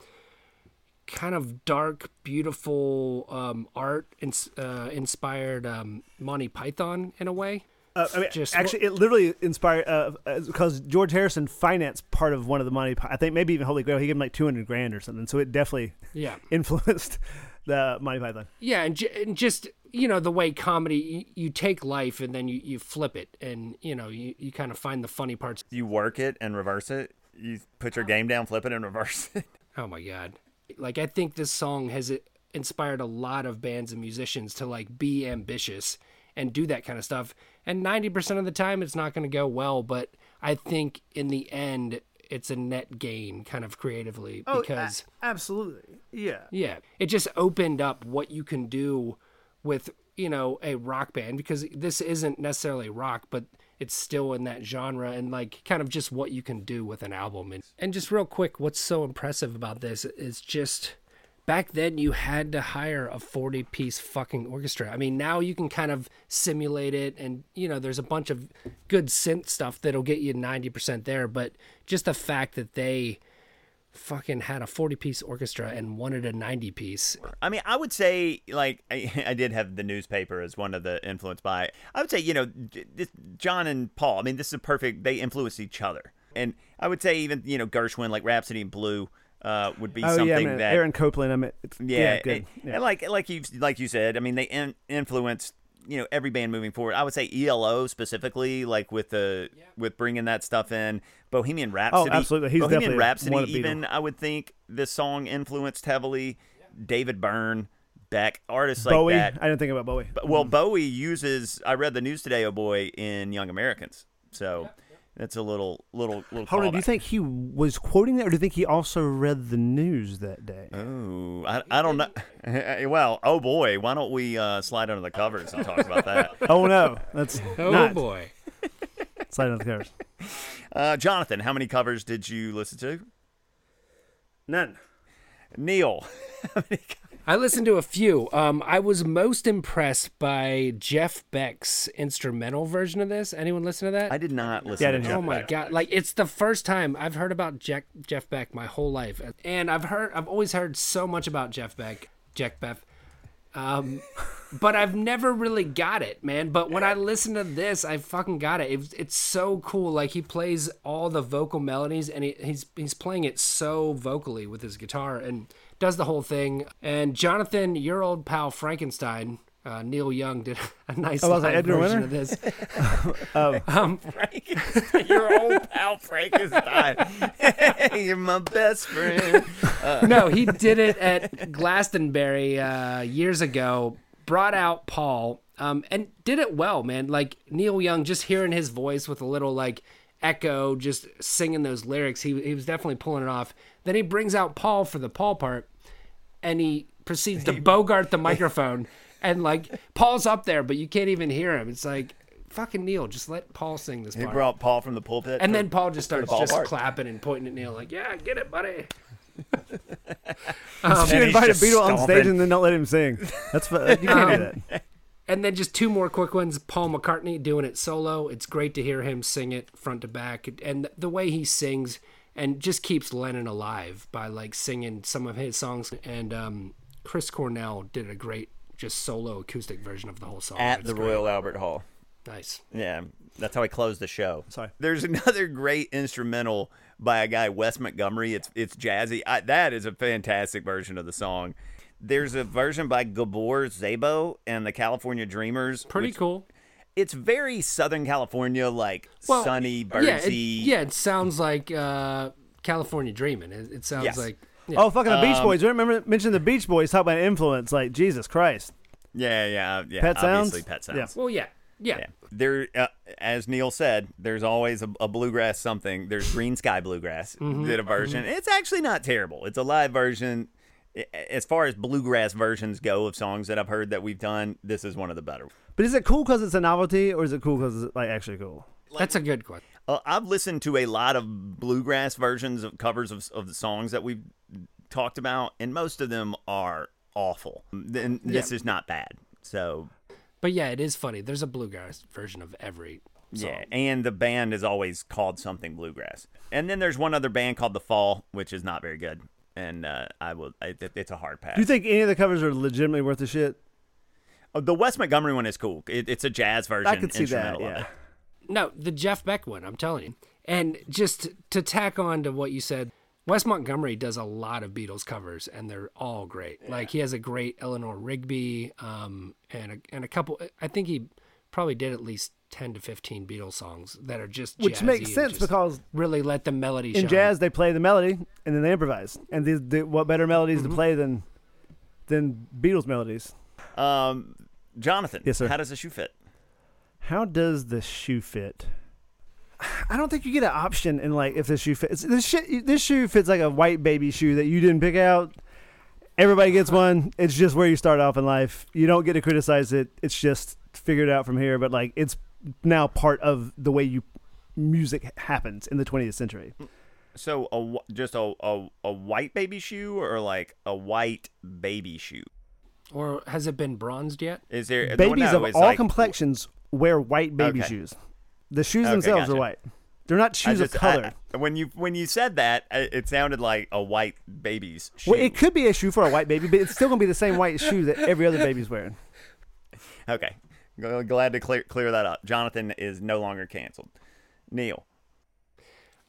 kind of dark, beautiful um, art in, uh, inspired um, Monty Python in a way. Uh, I mean, Just, actually, it literally inspired uh, because George Harrison financed part of one of the Monty Python. I think maybe even Holy Grail. He gave him like two hundred grand or something. So it definitely yeah. influenced the Monty Python. Yeah, and, j- and just you know the way comedy, you, you take life and then you, you flip it, and you know you, you kind of find the funny parts. You work it and reverse it. You put your oh. game down, flip it, and reverse it. Oh my God! Like I think this song has inspired a lot of bands and musicians to like be ambitious and do that kind of stuff. And ninety percent of the time, it's not going to go well. But I think in the end, it's a net gain kind of creatively. Oh, because a- absolutely. Yeah. Yeah. It just opened up what you can do with, you know, a rock band, because this isn't necessarily rock, but it's still in that genre and like kind of just what you can do with an album. And, and just real quick, what's so impressive about this is just back then you had to hire a forty-piece fucking orchestra. I mean, now you can kind of simulate it and, you know, there's a bunch of good synth stuff that'll get you ninety percent there. But just the fact that they fucking had a forty-piece orchestra and wanted a ninety-piece. I mean, I would say, like, I, I did have the newspaper as one of the influence by. I would say, you know, this, John and Paul, I mean, this is a perfect, they influence each other. And I would say even, you know, Gershwin, like Rhapsody in Blue, Uh, would be oh, something yeah, I mean, that Aaron Copland. I mean, yeah, yeah, it, yeah, and like like you like you said, I mean, they in, influenced you know every band moving forward. I would say E L O specifically, like with the yeah. with bringing that stuff in. Bohemian Rhapsody. Oh, absolutely. He's Bohemian Rhapsody. One of even I would think this song influenced heavily. Yeah. David Byrne, Beck, artists Bowie, like that. I didn't think about Bowie. But, well, mm. Bowie uses. I read the news today. Oh boy, in Young Americans. So. Yeah. That's a little, little, little. Hold on, do you think he was quoting that, or do you think he also read the news that day? Oh, I, I don't know. Well, oh boy, why don't we uh, slide under the covers and talk about that? Oh no, that's oh not. boy, slide under the covers. Uh, Jonathan, how many covers did you listen to? None. Neil, how many covers? I listened to a few. Um, I was most impressed by Jeff Beck's instrumental version of this. Anyone listen to that? I did not listen yeah, to that. Oh, my God. Like, it's the first time I've heard about Jack, Jeff Beck my whole life. And I've heard, I've always heard so much about Jeff Beck, Jack Beck. Um, but I've never really got it, man. But when I listen to this, I fucking got it. it it's so cool. Like, he plays all the vocal melodies, and he, he's he's playing it so vocally with his guitar and does the whole thing. And Jonathan, your old pal Frankenstein, uh, Neil Young, did a nice oh, live version Winter? of this. um, um, Frankenstein, your old pal Frankenstein. You're my best friend. Uh. No, he did it at Glastonbury uh, years ago. Brought out Paul um, and did it well, man. Like, Neil Young, just hearing his voice with a little like echo, just singing those lyrics, he he was definitely pulling it off. Then he brings out Paul for the Paul part, and he proceeds to bogart the microphone, and like Paul's up there, but you can't even hear him. It's like, fucking Neil, just let Paul sing this part. He brought Paul from the pulpit, and then Paul just starts just part. clapping and pointing at Neil, like, "Yeah, get it, buddy." um, you invite a Beatle on stage and then not let him sing. That's fun. You can't um, do that. And then just two more quick ones. Paul McCartney doing it solo. It's great to hear him sing it front to back, and the way he sings and just keeps Lennon alive by like singing some of his songs. And um, Chris Cornell did a great just solo acoustic version of the whole song at it's the great. Royal Albert Hall. Nice. Yeah, that's how I closed the show. Sorry. There's another great instrumental by a guy, Wes Montgomery. It's it's jazzy. I, that is a fantastic version of the song. There's a version by Gabor Szabo and the California Dreamers. Pretty which, cool. It's very Southern California, like well, sunny, birdsy. Yeah, it, yeah, it sounds like uh, California Dreamin'. It, it sounds yes. like... Yeah. Oh, fucking the Beach Boys. Um, remember mentioning the Beach Boys. Talk about influence. Like, Jesus Christ. Yeah, yeah, yeah. Pet Sounds? Obviously Pet Sounds. Yeah. Well, yeah. Yeah. yeah. There, uh, as Neil said, there's always a, a bluegrass something. There's Green Sky Bluegrass mm-hmm. did a version. Mm-hmm. It's actually not terrible. It's a live version. As far as bluegrass versions go of songs that I've heard that we've done, this is one of the better. But is it cool because it's a novelty, or is it cool because it's like actually cool? Like, that's a good question. Uh, I've listened to a lot of bluegrass versions of covers of, of the songs that we've talked about, and most of them are awful. And this yeah. is not bad. So. But yeah, it is funny. There's a bluegrass version of every song. Yeah, and the band is always called something bluegrass. And then there's one other band called The Fall, which is not very good. And uh, I will. It, it's a hard pass. Do you think any of the covers are legitimately worth the shit? Oh, the Wes Montgomery one is cool. It, it's a jazz version. I could see that. Yeah. No, the Jeff Beck one. I'm telling you. And just to tack on to what you said, Wes Montgomery does a lot of Beatles covers, and they're all great. Yeah. Like, he has a great Eleanor Rigby, um, and a, and a couple. I think he probably did at least ten to fifteen Beatles songs that are just jazzy, which makes sense because really let the melody shine. In jazz, they play the melody and then they improvise. And these, the, what better melodies mm-hmm. to play than than Beatles melodies? Um, Jonathan, yes, sir. How does the shoe fit? How does the shoe fit? I don't think you get an option in like if this shoe fits. This shit, this shoe fits like a white baby shoe that you didn't pick out. Everybody gets one. It's just where you start off in life. You don't get to criticize it. It's just figured out from here. But like, it's now part of the way you music happens in the twentieth century. So a, just a, a a white baby shoe, or like a white baby shoe, or has it been bronzed yet? Is there babies the of all like, complexions wear white baby okay. shoes? The shoes okay, themselves gotcha. are white. They're not shoes just, of color. I, when you when you said that, it sounded like a white baby's shoe. Well, it could be a shoe for a white baby, but it's still going to be the same white shoe that every other baby's wearing. Okay. Glad to clear clear that up. Jonathan is no longer canceled. Neil.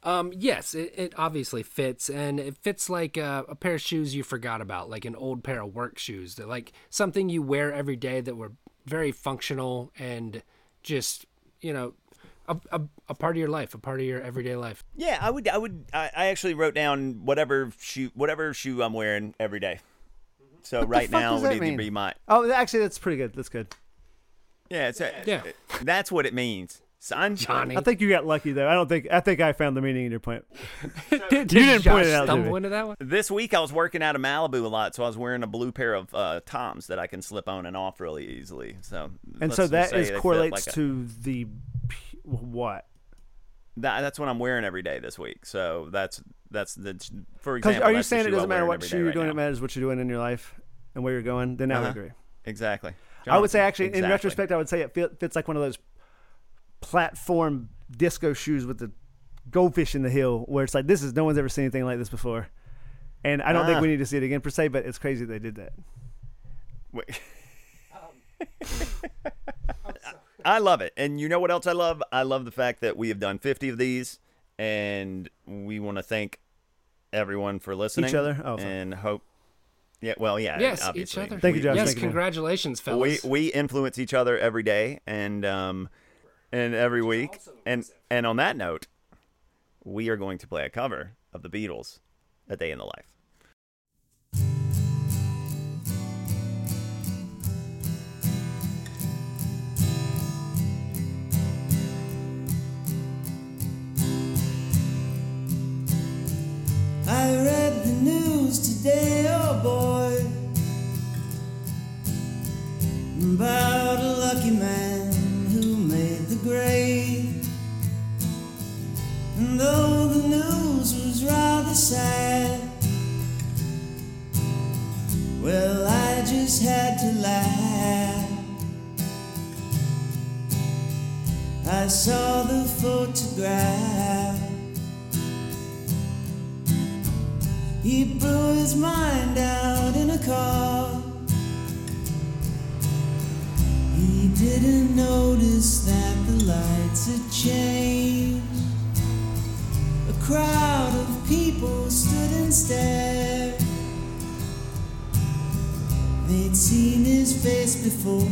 Um, yes, it, it obviously fits, and it fits like a, a pair of shoes you forgot about, like an old pair of work shoes. They're like something you wear every day that were very functional and just, you know, A, a, a part of your life, a part of your everyday life. Yeah, I would, I would, I, I actually wrote down whatever shoe, whatever shoe I'm wearing every day. So what right now would either mean? be my. Oh, actually, that's pretty good. That's good. Yeah, it's a, yeah. That's what it means, son. Johnny, I think you got lucky though. I don't think I think I found the meaning in your point. did, did you didn't Josh point it out. Stumble into that one. This week I was working out of Malibu a lot, so I was wearing a blue pair of uh, Toms that I can slip on and off really easily. So and so that is correlates like a, to the. What? That, that's what I'm wearing every day this week. So that's that's the for example. Are you saying it doesn't matter what shoe you're doing? It matters what you're doing in your life and where you're going. Then I uh-huh. would agree. Exactly. Jonathan, I would say actually exactly. in retrospect, I would say it fit, fits like one of those platform disco shoes with the goldfish in the heel, where it's like this is no one's ever seen anything like this before, and I don't ah. think we need to see it again per se. But it's crazy they did that. Wait. I love it. And you know what else I love? I love the fact that we have done fifty of these, and we want to thank everyone for listening. Each other? Oh, and hope. Yeah, well, yeah. Yes, obviously. Each other. Thank we, you, Josh. Yes, thank congratulations, man. Fellas. We we influence each other every day and um and every week. And and on that note, we are going to play a cover of the Beatles, A Day in the Life. I read the news today, oh boy, about a lucky man who made the grade. And though the news was rather sad, well, I just had to laugh. I saw the photograph. He blew his mind out in a car. He didn't notice that the lights had changed. A crowd of people stood and stared. They'd seen his face before.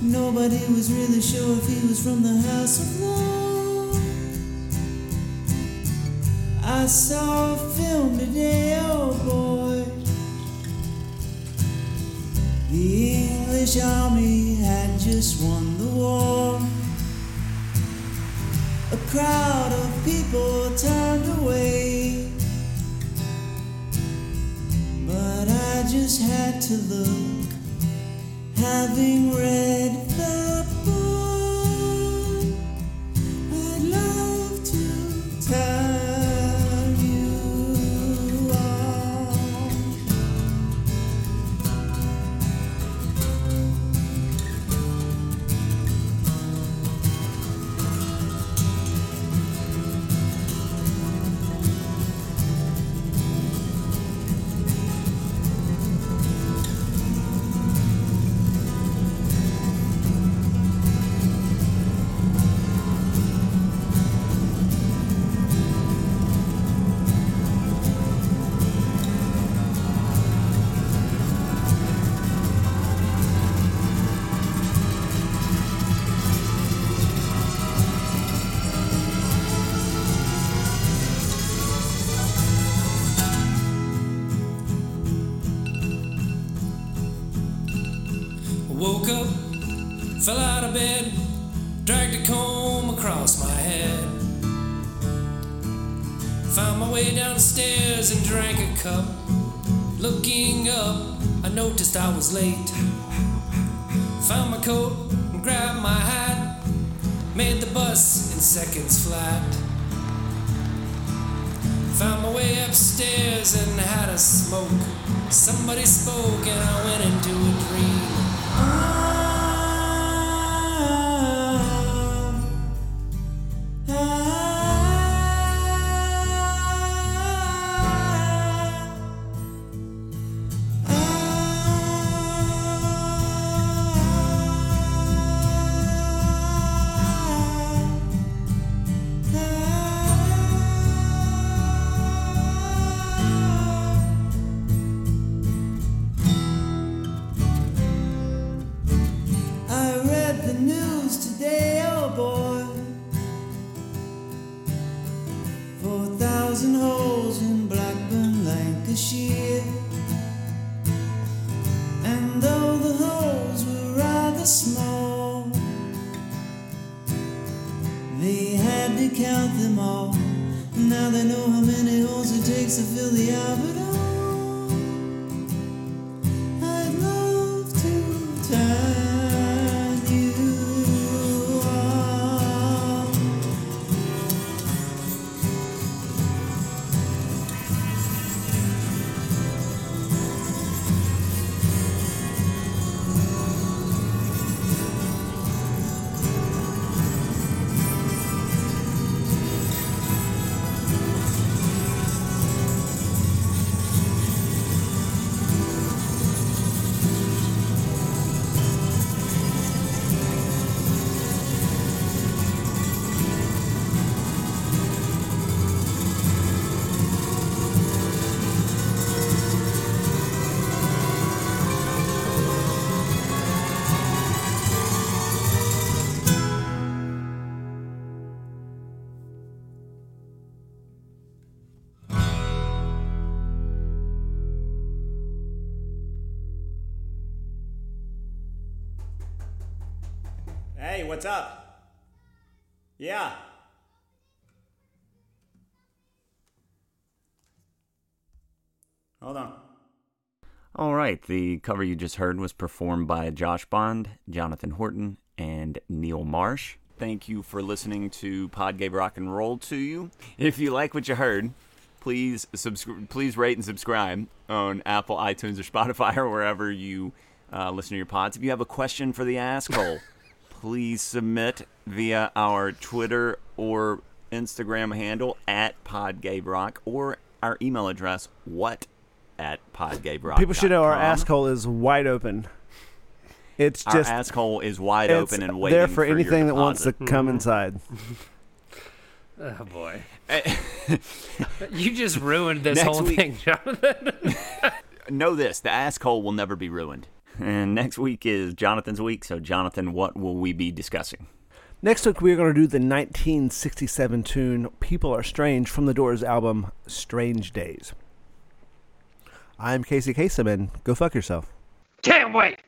Nobody was really sure if he was from the House of Lords. I saw a film today, oh boy. The English army had just won the war. A crowd of people turned away, but I just had to look, having read the book. I'd love to tell. Fell out of bed, dragged a comb across my head. Found my way downstairs and drank a cup. Looking up, I noticed I was late. Found my coat and grabbed my hat. Made the bus in seconds flat. Found my way upstairs and had a smoke. Somebody spoke and I went into a dream. Hey, what's up? Yeah. Hold on. All right, the cover you just heard was performed by Josh Bond, Jonathan Horton, and Neil Marsh. Thank you for listening to Pod Gave Rock and Roll to you. If you like what you heard, please subscribe, please rate and subscribe on Apple, iTunes, or Spotify, or wherever you uh, listen to your pods. If you have a question for the asshole, please submit via our Twitter or Instagram handle at Pod Gave Rock, or our email address, what at podgaverock dot com. People should know our asshole is wide open. It's just our asshole is wide open and waiting there for, for anything that wants to come inside. Oh boy! You just ruined this next whole week, thing, Jonathan. Know this: the asshole will never be ruined. And next week is Jonathan's week. So, Jonathan, what will we be discussing? Next week, we are going to do the nineteen sixty-seven tune "People Are Strange" from the Doors album "Strange Days." I'm Casey Kasem. Go fuck yourself. Can't wait.